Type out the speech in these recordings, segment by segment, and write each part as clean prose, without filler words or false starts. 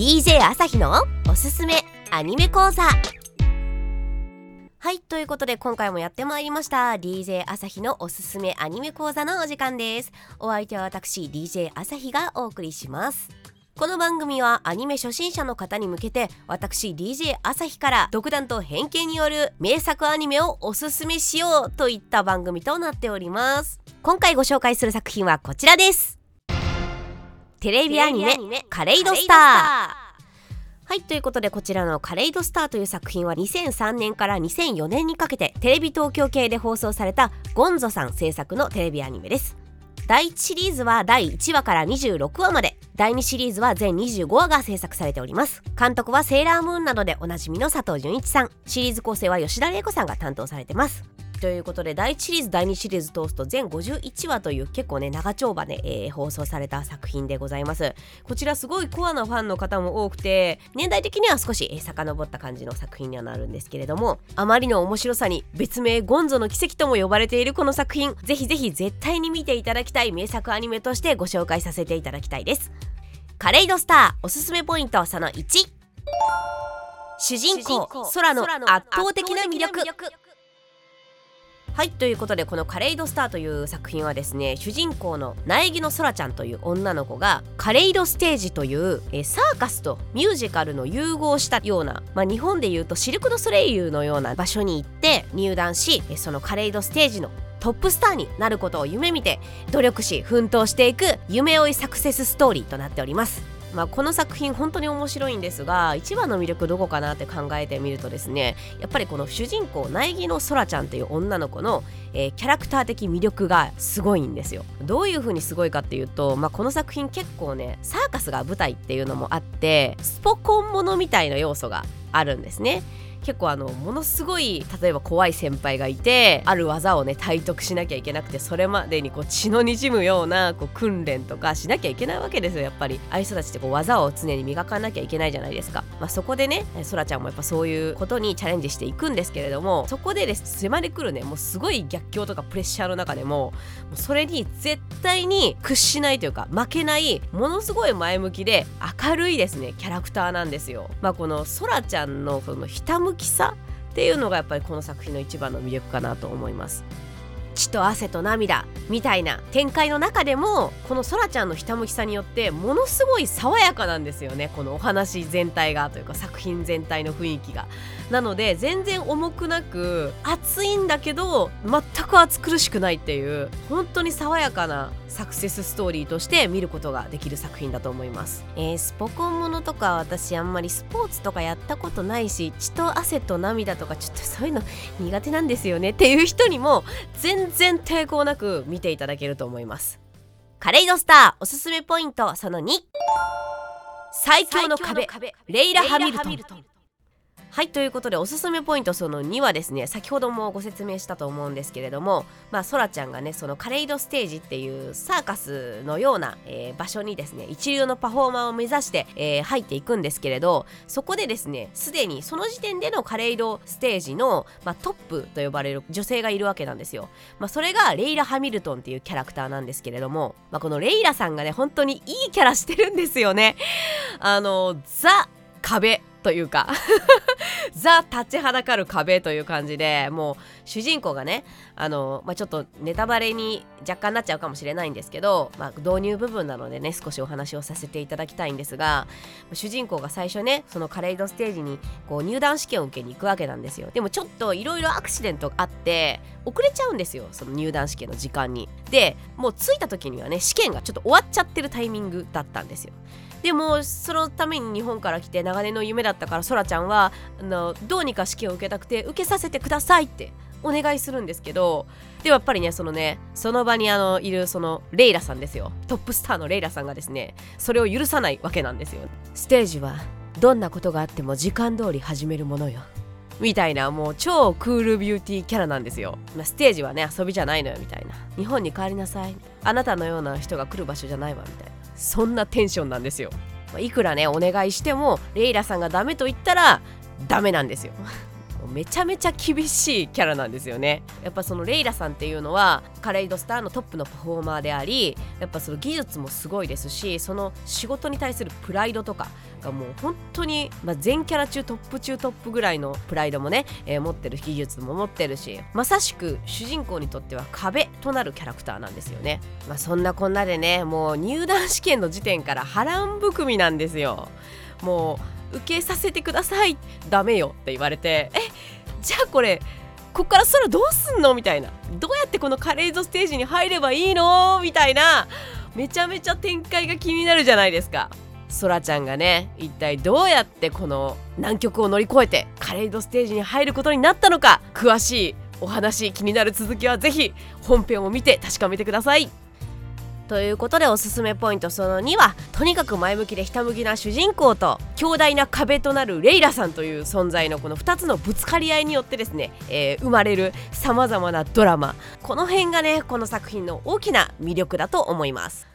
DJ 朝日のおすすめアニメ講座。はい、ということで今回もやってまいりました DJ 朝日のおすすめアニメ講座のお時間です。お相手は私 DJ 朝日がお送りします。この番組はアニメ初心者の方に向けて、私 DJ 朝日から独断と偏見による名作アニメをおすすめしようといった番組となっております。今回ご紹介する作品はこちらです。テレビアニメカレイドスター。はい、ということでこちらのカレイドスターという作品は2003年から2004年にかけてテレビ東京系で放送されたゴンゾさん制作のテレビアニメです。第1シリーズは第1話から26話まで、第2シリーズは全25話が制作されております。監督はセーラームーンなどでおなじみの佐藤純一さん、シリーズ構成は吉田玲子さんが担当されてます。ということで第1シリーズ第2シリーズ通すと全51話という結構ね長丁場で、放送された作品でございます。こちらすごいコアなファンの方も多くて、年代的には少し遡った感じの作品にはなるんですけれども、あまりの面白さに別名ゴンゾの奇跡とも呼ばれているこの作品、ぜひぜひ絶対に見ていただきたい名作アニメとしてご紹介させていただきたいです。カレイドスターおすすめポイントその1、主人公空の圧倒的な魅力。はい、ということでこのカレイドスターという作品はですね、主人公の苗木の空ちゃんという女の子がカレイドステージというサーカスとミュージカルの融合したような、日本でいうとシルク・ドゥ・ソレイユのような場所に行って入団し、そのカレイドステージのトップスターになることを夢見て努力し奮闘していく夢追いサクセスストーリーとなっております。この作品本当に面白いんですが、一番の魅力どこかなって考えてみるとですね、やっぱりこの主人公苗木の空ちゃんという女の子の、キャラクター的魅力がすごいんですよ。どういう風にすごいかっていうと、この作品結構ねサーカスが舞台っていうのもあって、スポコンものみたいな要素があるんですね。結構ものすごい、例えば怖い先輩がいてある技をね体得しなきゃいけなくて、それまでに血のにじむような訓練とかしなきゃいけないわけですよ。やっぱりああいう人たちって技を常に磨かなきゃいけないじゃないですか、そこでねソラちゃんもやっぱそういうことにチャレンジしていくんですけれども、そこでです迫り来るねもうすごい逆境とかプレッシャーの中でも、それに絶対に屈しないというか負けない、ものすごい前向きで明るいですねキャラクターなんですよ。このソラちゃんのひたむきさっていうのがやっぱりこの作品の一番の魅力かなと思います。血と汗と涙みたいな展開の中でも、この空ちゃんのひたむきさによってものすごい爽やかなんですよね、このお話全体がというか作品全体の雰囲気が。なので全然重くなく熱いんだけど全く熱苦しくないっていう、本当に爽やかなサクセスストーリーとして見ることができる作品だと思います。スポコンものとか私あんまりスポーツとかやったことないし、血と汗と涙とかちょっとそういうの苦手なんですよねっていう人にも全然抵抗なく見ていただけると思います。カレイドスターおすすめポイントその2、最強の壁、レイラ・ハミルトン。はい、ということでおすすめポイントその2はですね、先ほどもご説明したと思うんですけれども、ソラちゃんがねそのカレイドステージっていうサーカスのような、場所にですね一流のパフォーマーを目指して、入っていくんですけれど、そこでですねすでにその時点でのカレイドステージの、トップと呼ばれる女性がいるわけなんですよ。それがレイラ・ハミルトンっていうキャラクターなんですけれども、このレイラさんがね本当にいいキャラしてるんですよね。ザ・壁というかザ立ちはだかる壁という感じで、もう主人公がねちょっとネタバレに若干なっちゃうかもしれないんですけど、導入部分なのでね少しお話をさせていただきたいんですが、主人公が最初ねそのカレイドステージに入団試験を受けに行くわけなんですよ。でもちょっといろいろアクシデントがあって遅れちゃうんですよ、その入団試験の時間に。でもう着いた時にはね試験がちょっと終わっちゃってるタイミングだったんですよ。でもそのために日本から来て長年の夢だったからソラちゃんはどうにか試験を受けたくて受けさせてくださいってお願いするんですけど、でもやっぱりねその場にいるそのレイラさんですよ、トップスターのレイラさんがですねそれを許さないわけなんですよ。ステージはどんなことがあっても時間通り始めるものよみたいな、もう超クールビューティーキャラなんですよ。ステージはね遊びじゃないのよみたいな、日本に帰りなさい、あなたのような人が来る場所じゃないわみたいな、そんなテンションなんですよ。いくらねお願いしてもレイラさんがダメと言ったらダメなんですよめちゃめちゃ厳しいキャラなんですよね。やっぱそのレイラさんっていうのはカレイドスターのトップのパフォーマーであり、やっぱその技術もすごいですし、その仕事に対するプライドとかがもう本当に、全キャラ中トップぐらいのプライドもね、持ってる、技術も持ってるし、まさしく主人公にとっては壁となるキャラクターなんですよね。そんなこんなでね、もう入団試験の時点から波乱含みなんですよ。もう受けさせてください、ダメよって言われて、じゃあこっから空どうすんのみたいな、どうやってこのカレイドステージに入ればいいのみたいな、めちゃめちゃ展開が気になるじゃないですか。ソラちゃんがね、一体どうやってこの難局を乗り越えてカレイドステージに入ることになったのか、詳しいお話、気になる続きはぜひ本編を見て確かめてください。ということで、おすすめポイントその2は、とにかく前向きでひたむきな主人公と強大な壁となるレイラさんという存在のこの2つのぶつかり合いによってですね、生まれるさまざまなドラマ、この辺がねこの作品の大きな魅力だと思います。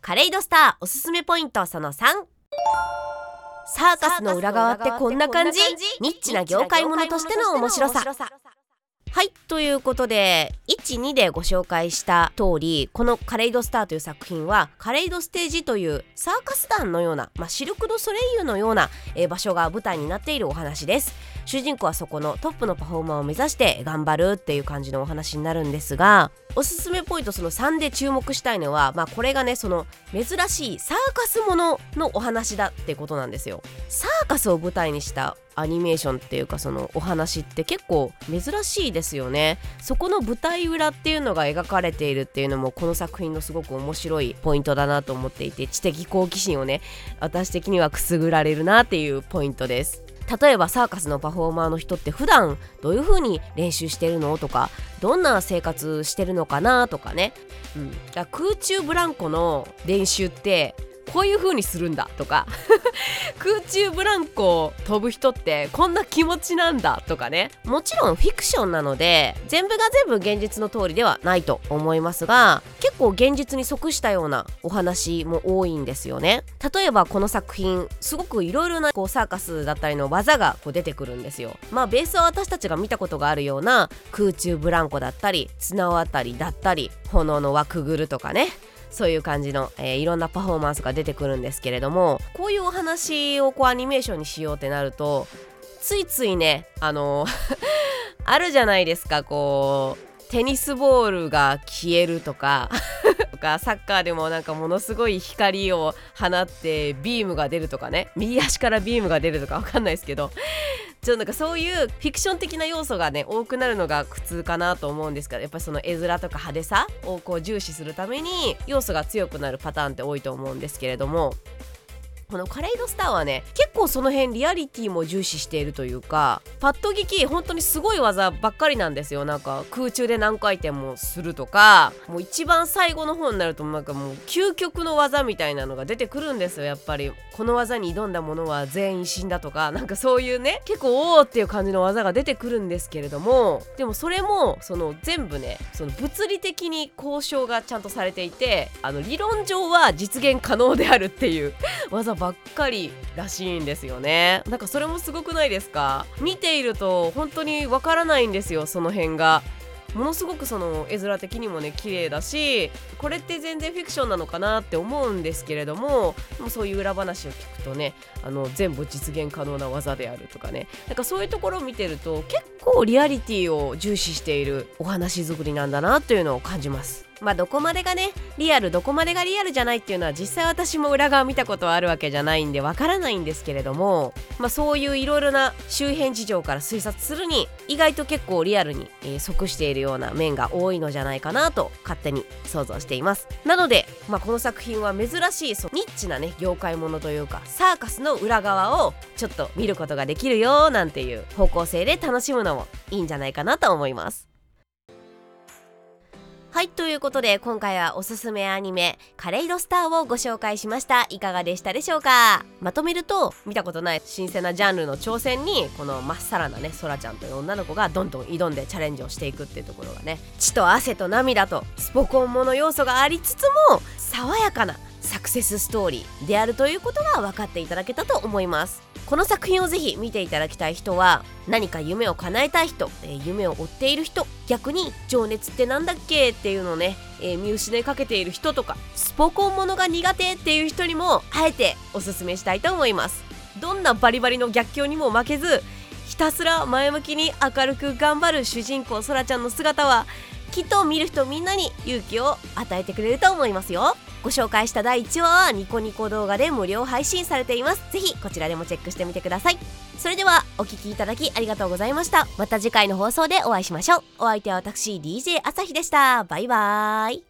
カレイドスターおすすめポイントその3、サーカスの裏側ってこんな感じ、ニッチな業界ものとしての面白さ。はい、ということで1、2でご紹介した通り、このカレイドスターという作品はカレイドステージというサーカス団のような、シルク・ド・ソレイユのような、場所が舞台になっているお話です。主人公はそこのトップのパフォーマーを目指して頑張るっていう感じのお話になるんですが、おすすめポイントその3で注目したいのは、これがねその珍しいサーカスもののお話だってことなんですよ。サーカスを舞台にしたアニメーションっていうかそのお話って結構珍しいですよね。そこの舞台裏っていうのが描かれているっていうのもこの作品のすごく面白いポイントだなと思っていて、知的好奇心をね私的にはくすぐられるなっていうポイントです。例えばサーカスのパフォーマーの人って普段どういう風に練習してるのとか、どんな生活してるのかなとかね、だから空中ブランコの練習ってこういう風にするんだとか空中ブランコを飛ぶ人ってこんな気持ちなんだとかね。もちろんフィクションなので全部が全部現実の通りではないと思いますが、結構現実に即したようなお話も多いんですよね。例えばこの作品すごくいろいろなサーカスだったりの技が出てくるんですよ。ベースは私たちが見たことがあるような空中ブランコだったり綱渡りだったり炎の輪くぐるとかね、そういう感じの、いろんなパフォーマンスが出てくるんですけれども、こういうお話をアニメーションにしようってなるとついついねあるじゃないですか、テニスボールが消えるとかサッカーでもなんかものすごい光を放ってビームが出るとかね、右足からビームが出るとか分かんないですけど、ちょっとなんかそういうフィクション的な要素がね多くなるのが苦痛かなと思うんですけど、やっぱりその絵面とか派手さを重視するために要素が強くなるパターンって多いと思うんですけれども、このカレイドスターはね結構その辺リアリティも重視しているというか、パッと聞き本当にすごい技ばっかりなんですよ。なんか空中で何回転もするとか、もう一番最後の方になるとなんかもう究極の技みたいなのが出てくるんですよ。やっぱりこの技に挑んだ者は全員死んだとか、なんかそういうね結構おーっていう感じの技が出てくるんですけれども、でもそれもその全部ねその物理的に交渉がちゃんとされていて、理論上は実現可能であるっていう技ばっかりらしいんですよね。なんかそれもすごくないですか。見ていると本当にわからないんですよ。その辺がものすごくその絵面的にもね綺麗だし、これって全然フィクションなのかなって思うんですけれども、でもそういう裏話を聞くとね全部実現可能な技であるとかね、なんかそういうところを見てると結構リアリティを重視しているお話作りなんだなというのを感じます。どこまでがねリアル、どこまでがリアルじゃないっていうのは実際私も裏側見たことはあるわけじゃないんでわからないんですけれども、そういういろいろな周辺事情から推察するに意外と結構リアルに即しているような面が多いのじゃないかなと勝手に想像しています。なので、この作品は珍しいニッチなね業界ものというかサーカスの裏側をちょっと見ることができるよなんていう方向性で楽しむのもいいんじゃないかなと思います。はい、ということで今回はおすすめアニメカレイドスターをご紹介しました。いかがでしたでしょうか。まとめると、見たことない新鮮なジャンルの挑戦にこのまっさらなねソラちゃんという女の子がどんどん挑んでチャレンジをしていくっていうところがね、血と汗と涙とスポコンもの要素がありつつも爽やかなサクセスストーリーであるということが分かっていただけたと思います。この作品をぜひ見ていただきたい人は、何か夢を叶えたい人、夢を追っている人、逆に情熱ってなんだっけっていうのをね、見失いかけている人とか、スポコンものが苦手っていう人にもあえておすすめしたいと思います。どんなバリバリの逆境にも負けず、ひたすら前向きに明るく頑張る主人公ソラちゃんの姿は、きっと見る人みんなに勇気を与えてくれると思いますよ。ご紹介した第1話はニコニコ動画で無料配信されています。ぜひこちらでもチェックしてみてください。それではお聞きいただきありがとうございました。また次回の放送でお会いしましょう。お相手は私 DJ 朝日でした。バイバーイ。